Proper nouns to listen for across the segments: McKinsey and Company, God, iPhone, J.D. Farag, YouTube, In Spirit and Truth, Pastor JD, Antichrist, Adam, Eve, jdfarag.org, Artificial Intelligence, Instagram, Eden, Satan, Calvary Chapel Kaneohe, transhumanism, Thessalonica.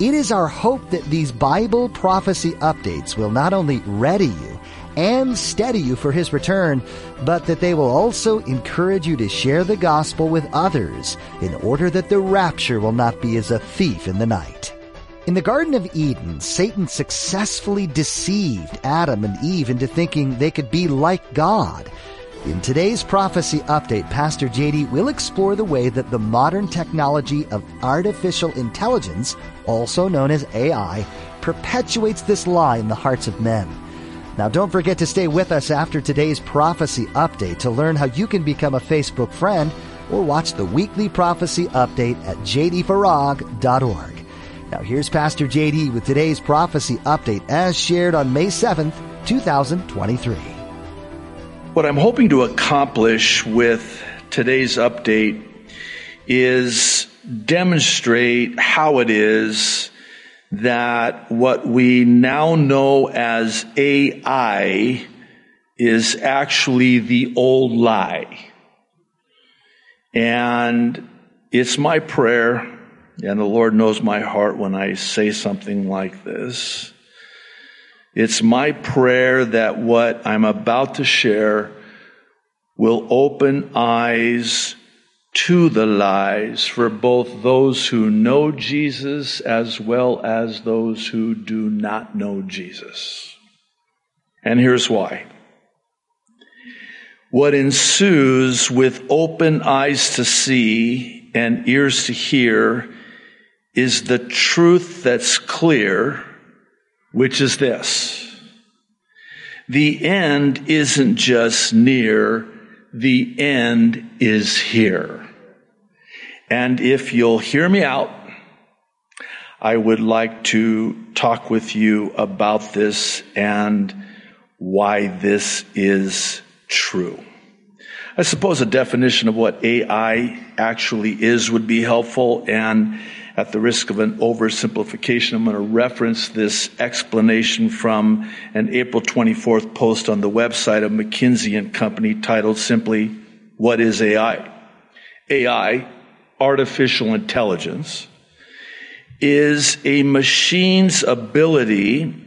It is our hope that these Bible prophecy updates will not only ready you and steady you for His return, but that they will also encourage you to share the gospel with others in order that the rapture will not be as a thief in the night. In the Garden of Eden, Satan successfully deceived Adam and Eve into thinking they could be like God. In today's Prophecy Update, Pastor J.D. will explore the way that the modern technology of artificial intelligence, also known as AI, perpetuates this lie in the hearts of men. Now, don't forget to stay with us after today's Prophecy Update to learn how you can become a Facebook friend or watch the weekly Prophecy Update at jdfarag.org. Now, here's Pastor J.D. with today's Prophecy Update as shared on May 7th, 2023. What I'm hoping to accomplish with today's update is demonstrate how it is that what we now know as AI is actually the old lie. And it's my prayer, and the Lord knows my heart when I say something like this, it's my prayer that what I'm about to share will open eyes to the lies for both those who know Jesus as well as those who do not know Jesus. And here's why. What ensues with open eyes to see and ears to hear is the truth that's clear, which is this: the end isn't just near, the end is here. And if you'll hear me out, I would like to talk with you about this and why this is true. I suppose a definition of what AI actually is would be helpful, and at the risk of an oversimplification, I'm going to reference this explanation from an April 24th post on the website of McKinsey and Company titled simply, "What is AI?" AI, artificial intelligence, is a machine's ability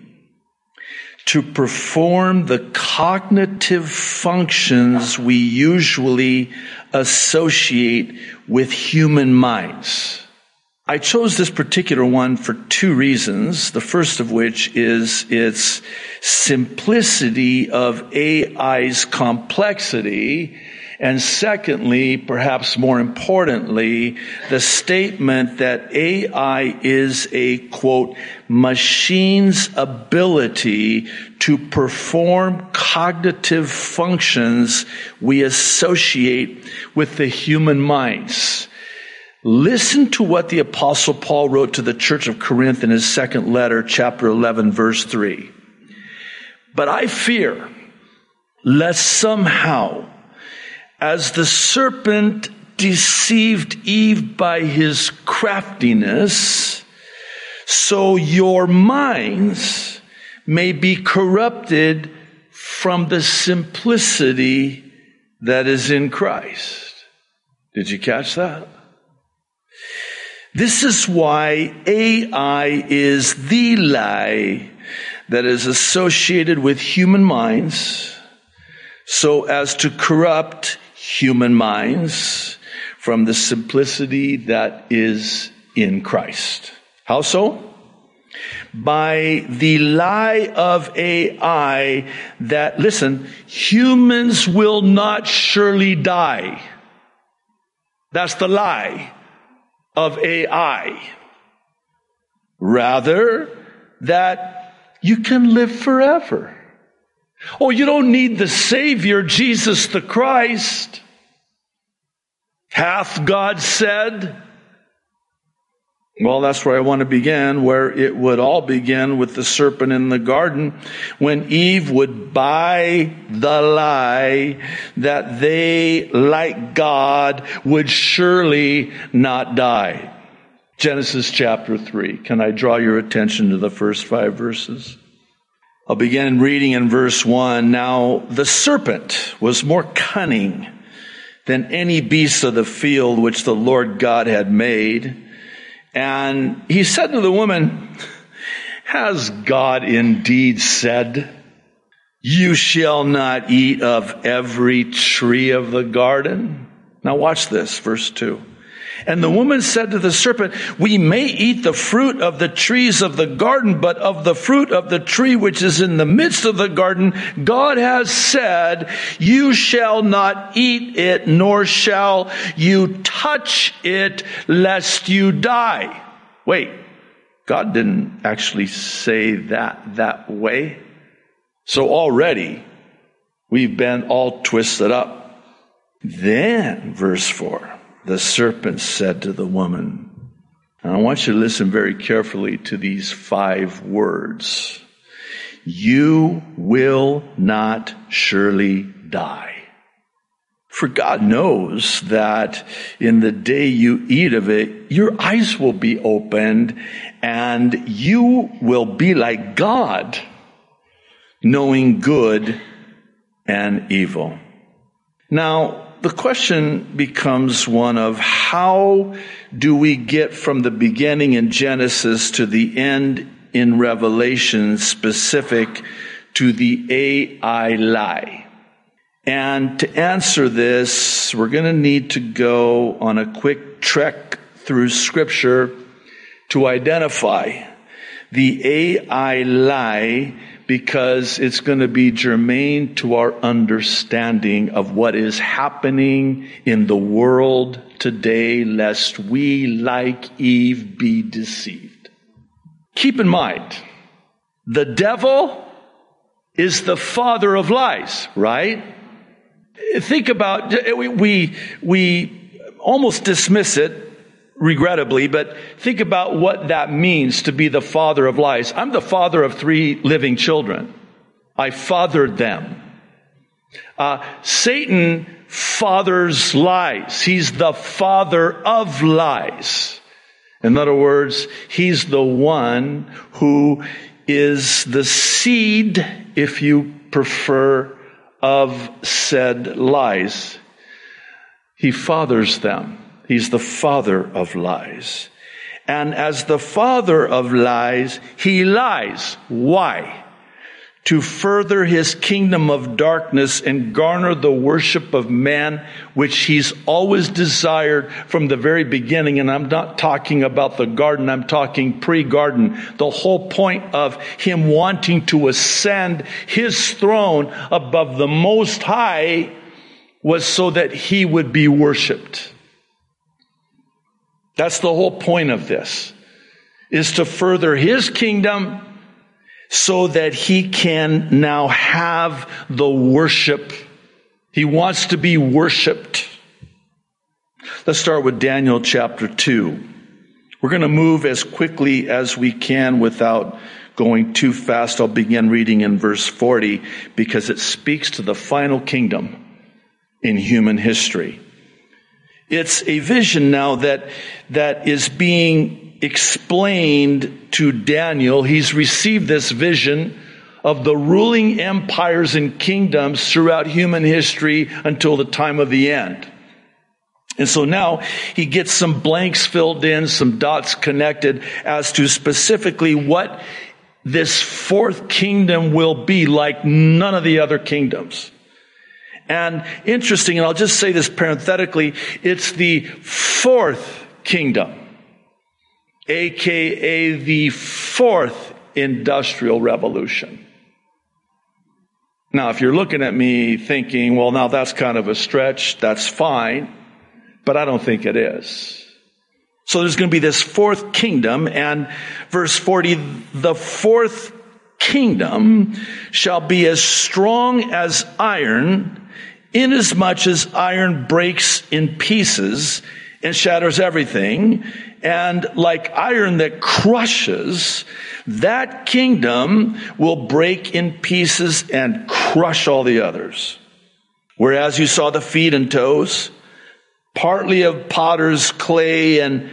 to perform the cognitive functions we usually associate with human minds. I chose this particular one for two reasons, the first of which is its simplicity of AI's complexity, and secondly, perhaps more importantly, the statement that AI is a, quote, machine's ability to perform cognitive functions we associate with the human minds. Listen to what the Apostle Paul wrote to the Church of Corinth in his second letter, chapter 11, verse 3. "But I fear lest somehow, as the serpent deceived Eve by his craftiness, so your minds may be corrupted from the simplicity that is in Christ." Did you catch that? This is why AI is the lie that is associated with human minds, so as to corrupt human minds from the simplicity that is in Christ. How so? By the lie of AI that, listen, humans will not surely die. That's the lie of AI. Rather, that you can live forever. Oh, you don't need the Savior, Jesus the Christ. "Hath God said?" Well, that's where I want to begin, where it would all begin with the serpent in the garden, when Eve would buy the lie that they, like God, would surely not die. Genesis chapter 3. Can I draw your attention to the first 5 verses? I'll begin reading in verse 1. Now, the serpent was more cunning than any beast of the field which the Lord God had made. And he said to the woman, has God indeed said, you shall not eat of every tree of the garden? Now watch this, verse 2. And the woman said to the serpent, we may eat the fruit of the trees of the garden, but of the fruit of the tree which is in the midst of the garden, God has said, you shall not eat it, nor shall you touch it, lest you die. Wait, God didn't actually say that way. So already, we've been all twisted up. Then, verse 4. The serpent said to the woman, and I want you to listen very carefully to these 5 words. You will not surely die. For God knows that in the day you eat of it, your eyes will be opened and you will be like God, knowing good and evil. Now, the question becomes one of how do we get from the beginning in Genesis to the end in Revelation specific to the AI lie? And to answer this, we're going to need to go on a quick trek through Scripture to identify the AI lie, because it's going to be germane to our understanding of what is happening in the world today, lest we, like Eve, be deceived. Keep in mind, the devil is the father of lies, right? Think about, we almost dismiss it, regrettably, but think about what that means to be the father of lies. I'm the father of 3 living children. I fathered them. Satan fathers lies. He's the father of lies. In other words, he's the one who is the seed, if you prefer, of said lies. He fathers them. He's the father of lies. And as the father of lies, he lies. Why? To further his kingdom of darkness and garner the worship of man, which he's always desired from the very beginning. And I'm not talking about the garden. I'm talking pre-garden. The whole point of him wanting to ascend his throne above the Most High was so that he would be worshiped. That's the whole point of this, is to further his kingdom so that he can now have the worship. He wants to be worshiped. Let's start with Daniel chapter 2. We're going to move as quickly as we can without going too fast. I'll begin reading in verse 40 because it speaks to the final kingdom in human history. It's a vision now that is being explained to Daniel. He's received this vision of the ruling empires and kingdoms throughout human history until the time of the end. And so now he gets some blanks filled in, some dots connected as to specifically what this 4th kingdom will be like none of the other kingdoms. And interesting, and I'll just say this parenthetically, it's the 4th kingdom, a.k.a. the 4th industrial revolution. Now, if you're looking at me thinking, well, now that's kind of a stretch, that's fine, but I don't think it is. So there's going to be this 4th kingdom, and verse 40, the 4th kingdom shall be as strong as iron, inasmuch as iron breaks in pieces and shatters everything, and like iron that crushes, that kingdom will break in pieces and crush all the others. Whereas you saw the feet and toes, partly of potter's clay and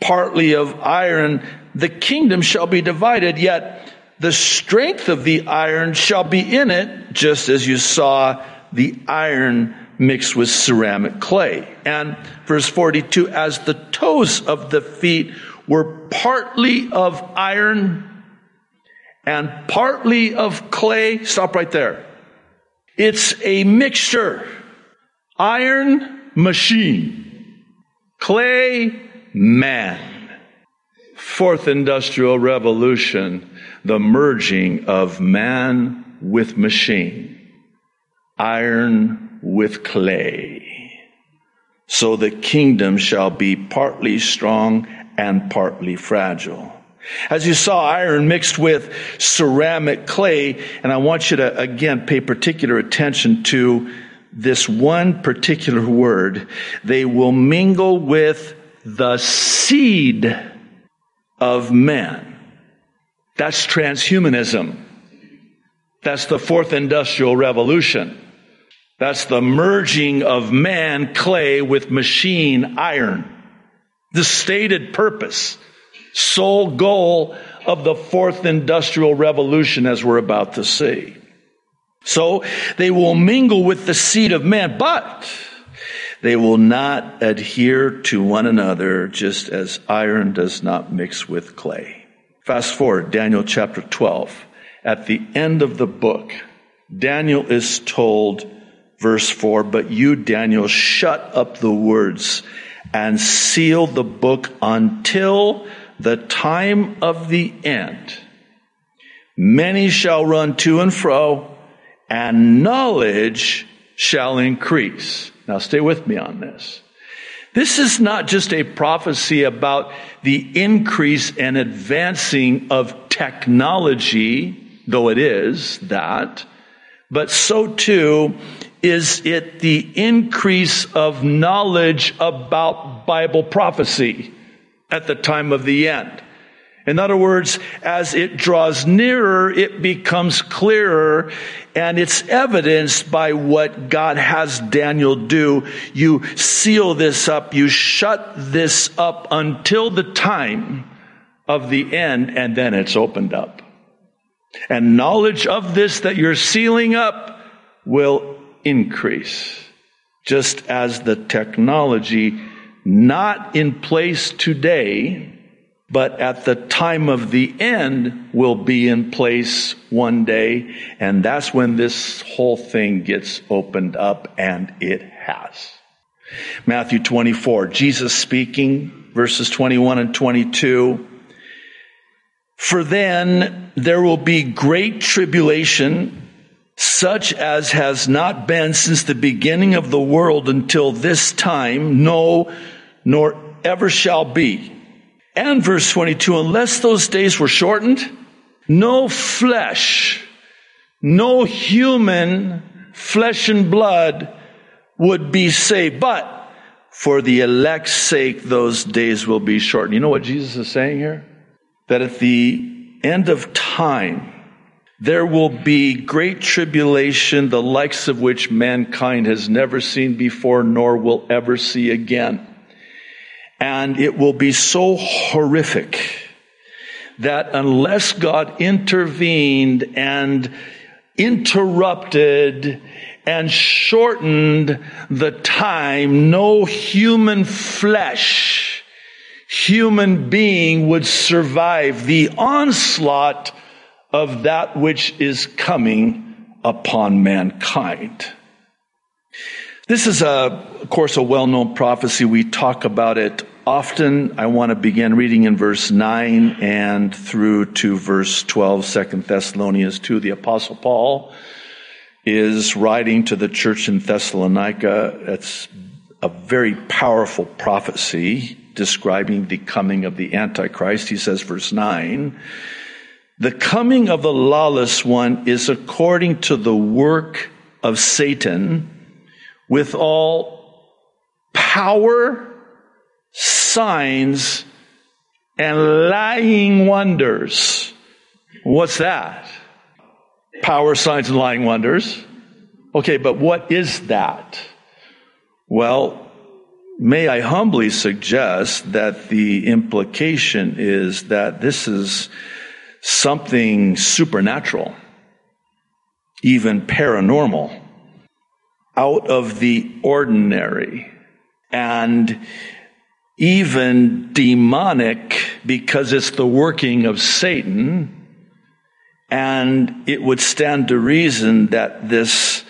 partly of iron, the kingdom shall be divided, yet the strength of the iron shall be in it, just as you saw the iron mixed with ceramic clay. And verse 42, as the toes of the feet were partly of iron and partly of clay. Stop right there. It's a mixture. Iron, machine. Clay, man. Fourth Industrial Revolution, the merging of man with machine. Iron with clay. So the kingdom shall be partly strong and partly fragile. As you saw iron mixed with ceramic clay, and I want you to again pay particular attention to this one particular word, they will mingle with the seed of man. That's transhumanism. That's the Fourth Industrial Revolution. That's the merging of man, clay, with machine, iron. The stated purpose, sole goal of the Fourth Industrial Revolution, as we're about to see. So they will mingle with the seed of man, but they will not adhere to one another, just as iron does not mix with clay. Fast forward, Daniel chapter 12. At the end of the book, Daniel is told, Verse 4, but you, Daniel, shut up the words and seal the book until the time of the end. Many shall run to and fro, and knowledge shall increase. Now stay with me on this. This is not just a prophecy about the increase and advancing of technology, though it is that, but so too is it the increase of knowledge about Bible prophecy at the time of the end. In other words, as it draws nearer, it becomes clearer, and it's evidenced by what God has Daniel do. You seal this up, you shut this up until the time of the end, and then it's opened up. And knowledge of this that you're sealing up will increase, just as the technology not in place today, but at the time of the end will be in place one day. And that's when this whole thing gets opened up, and it has. Matthew 24, Jesus speaking, verses 21 and 22. For then there will be great tribulation, such as has not been since the beginning of the world until this time, no, nor ever shall be. And verse 22, unless those days were shortened, no flesh, no human flesh and blood would be saved. But for the elect's sake, those days will be shortened. You know what Jesus is saying here? That at the end of time, there will be great tribulation, the likes of which mankind has never seen before, nor will ever see again. And it will be so horrific that unless God intervened and interrupted and shortened the time, no human flesh, human being would survive the onslaught of that which is coming upon mankind. This is, of course, a well-known prophecy. We talk about it often. I want to begin reading in verse 9 and through to verse 12, 2 Thessalonians 2. The Apostle Paul is writing to the church in Thessalonica. It's a very powerful prophecy describing the coming of the Antichrist. He says, verse 9, the coming of the lawless one is according to the work of Satan, with all power, signs, and lying wonders. What's that? Power, signs, and lying wonders. Okay, but what is that? Well, may I humbly suggest that the implication is that this is something supernatural, even paranormal, out of the ordinary, and even demonic, because it's the working of Satan. And it would stand to reason that this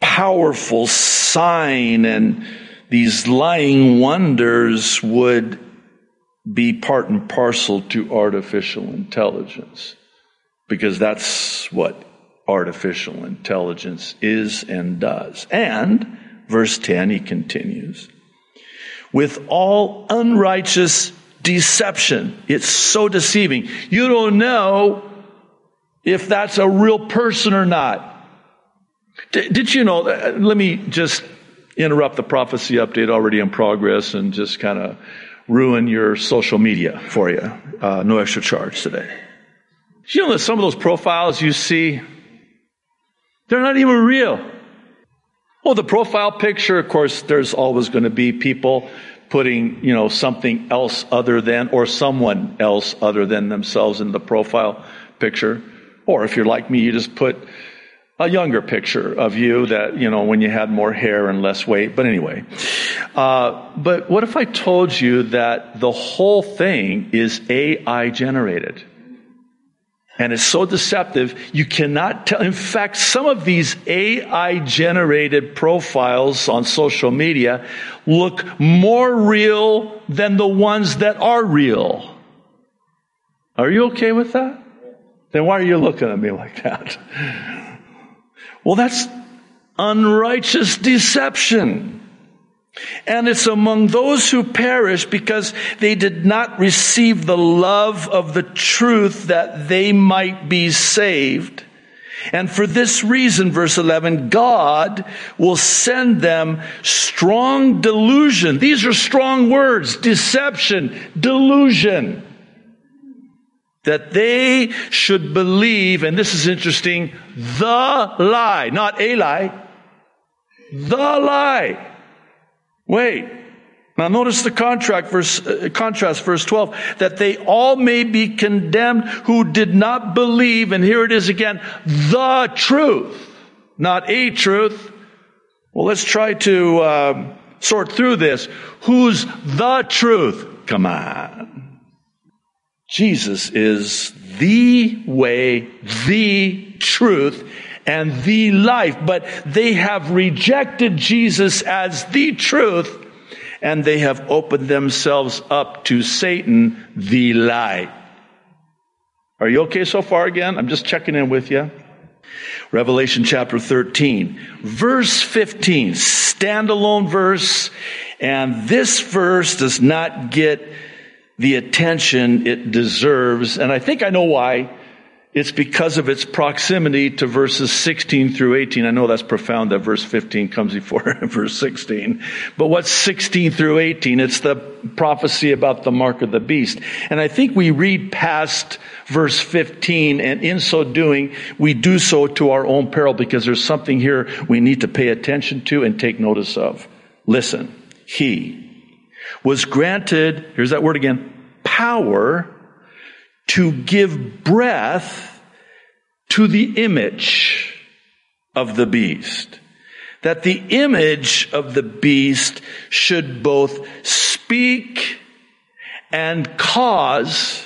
powerful sign and these lying wonders would be part and parcel to artificial intelligence, because that's what artificial intelligence is and does. And verse 10, he continues, with all unrighteous deception. It's so deceiving. You don't know if that's a real person or not. Did you know, let me just interrupt the prophecy update already in progress and just kind of ruin your social media for you. No extra charge today. Did you know that some of those profiles you see, they're not even real? Well, the profile picture, of course, there's always going to be people putting, you know, something else other than, or someone else other than themselves in the profile picture. Or if you're like me, you just put a younger picture of you that, you know, when you had more hair and less weight. But anyway, but what if I told you that the whole thing is AI generated? And it's so deceptive, you cannot tell. In fact, some of these AI-generated profiles on social media look more real than the ones that are real. Are you okay with that? Then why are you looking at me like that? Well, that's unrighteous deception. And it's among those who perish because they did not receive the love of the truth that they might be saved. And for this reason, verse 11, God will send them strong delusion. These are strong words: deception, delusion. That they should believe, and this is interesting, the lie, not a lie, the lie. Wait, now notice the contrast, verse 12, that they all may be condemned who did not believe, and here it is again, the truth, not a truth. Well, let's try to sort through this. Who's the truth? Come on. Jesus is the way, the truth, and the life, but they have rejected Jesus as the truth, and they have opened themselves up to Satan, the lie. Are you okay so far again? I'm just checking in with you. Revelation chapter 13, verse 15, standalone verse, and this verse does not get the attention it deserves, and I think I know why. It's because of its proximity to verses 16 through 18. I know that's profound that verse 15 comes before verse 16. But what's 16 through 18? It's the prophecy about the mark of the beast. And I think we read past verse 15, and in so doing, we do so to our own peril, because there's something here we need to pay attention to and take notice of. Listen, he was granted, here's that word again, power to give breath to the image of the beast, that the image of the beast should both speak and cause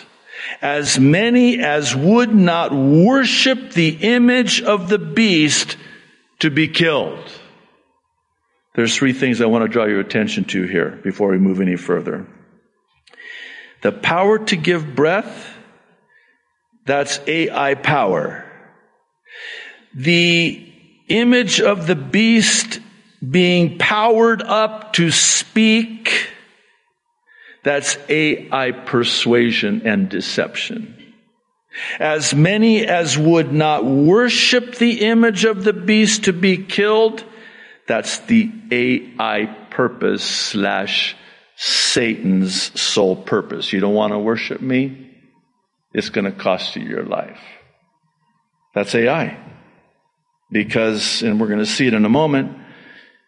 as many as would not worship the image of the beast to be killed. There's three things I want to draw your attention to here before we move any further. The power to give breath, that's AI power. The image of the beast being powered up to speak, that's AI persuasion and deception. As many as would not worship the image of the beast to be killed, that's the AI purpose slash Satan's sole purpose. You don't want to worship me? It's going to cost you your life. That's AI. Because, and we're going to see it in a moment,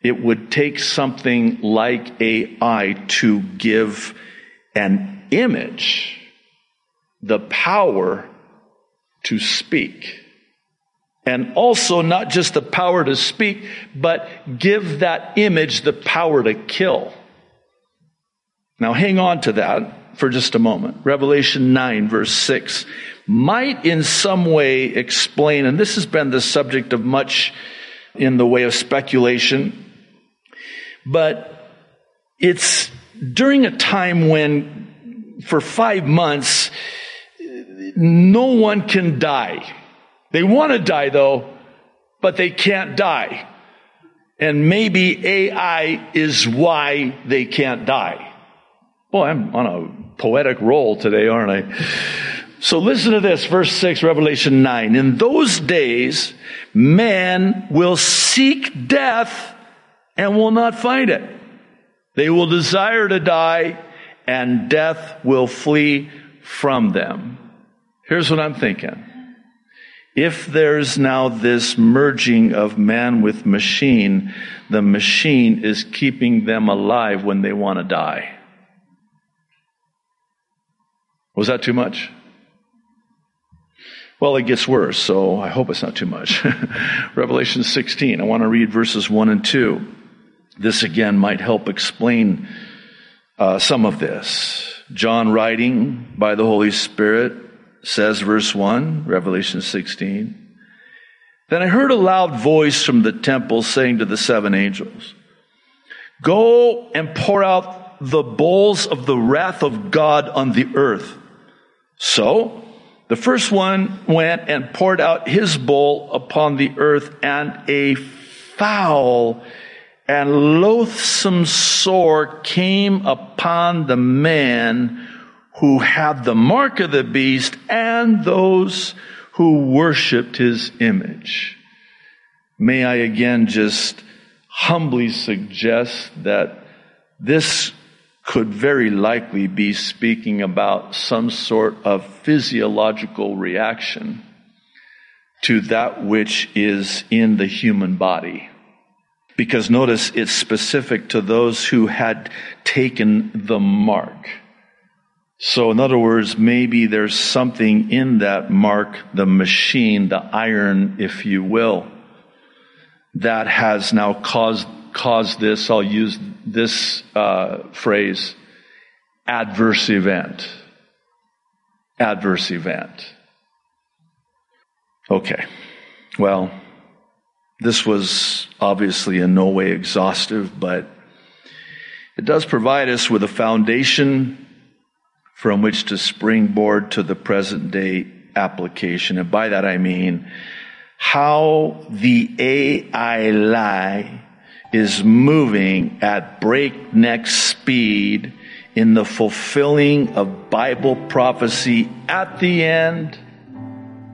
it would take something like AI to give an image the power to speak. And also not just the power to speak, but give that image the power to kill. Now hang on to that for just a moment. Revelation 9 verse 6 might in some way explain, and this has been the subject of much in the way of speculation, but it's during a time when for 5 months no one can die. They want to die though, but they can't die. And maybe AI is why they can't die. Boy, I'm on a poetic roll today, aren't I? So listen to this, verse 6, Revelation 9. In those days, man will seek death and will not find it. They will desire to die, and death will flee from them. Here's what I'm thinking. If there's now this merging of man with machine, the machine is keeping them alive when they want to die. Was that too much? Well, it gets worse, so I hope it's not too much. Revelation 16, I want to read verses 1 and 2. This again might help explain some of this. John, writing by the Holy Spirit, says, verse 1, Revelation 16, Then I heard a loud voice from the temple saying to the 7 angels, Go and pour out the bowls of the wrath of God on the earth. So the first one went and poured out his bowl upon the earth, and a foul and loathsome sore came upon the man who had the mark of the beast and those who worshipped his image. May I again just humbly suggest that this could very likely be speaking about some sort of physiological reaction to that which is in the human body. Because notice it's specific to those who had taken the mark. So in other words, maybe there's something in that mark, the machine, the iron, if you will, that has now caused this, I'll use this phrase, adverse event. Adverse event. Okay. Well, this was obviously in no way exhaustive, but it does provide us with a foundation from which to springboard to the present day application. And by that I mean how the AI lie is moving at breakneck speed in the fulfilling of Bible prophecy at the end,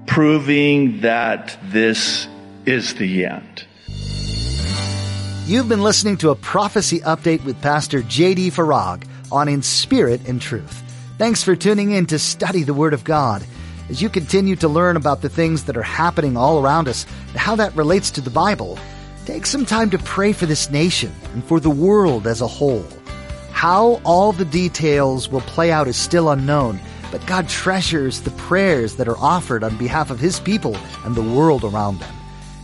proving that this is the end. You've been listening to a prophecy update with Pastor J.D. Farag on In Spirit and Truth. Thanks for tuning in to study the Word of God. As you continue to learn about the things that are happening all around us and how that relates to the Bible, take some time to pray for this nation and for the world as a whole. How all the details will play out is still unknown, but God treasures the prayers that are offered on behalf of His people and the world around them.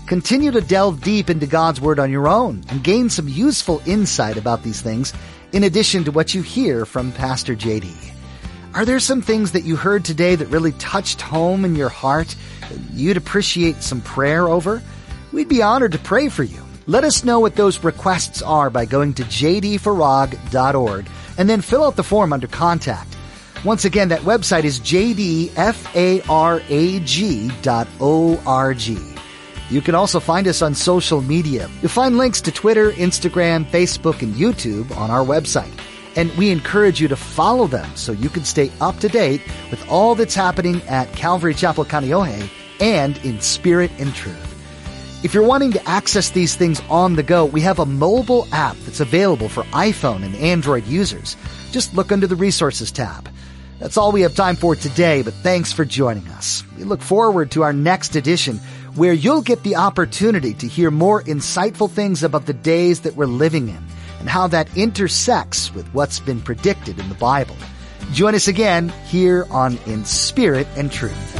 Continue to delve deep into God's Word on your own and gain some useful insight about these things, in addition to what you hear from Pastor J.D. Are there some things that you heard today that really touched home in your heart that you'd appreciate some prayer over? We'd be honored to pray for you. Let us know what those requests are by going to jdfarag.org and then fill out the form under contact. Once again, that website is jdfarag.org. You can also find us on social media. You'll find links to Twitter, Instagram, Facebook, and YouTube on our website. And we encourage you to follow them so you can stay up to date with all that's happening at Calvary Chapel Kaneohe and In Spirit and Truth. If you're wanting to access these things on the go, we have a mobile app that's available for iPhone and Android users. Just look under the Resources tab. That's all we have time for today, but thanks for joining us. We look forward to our next edition, where you'll get the opportunity to hear more insightful things about the days that we're living in and how that intersects with what's been predicted in the Bible. Join us again here on In Spirit and Truth.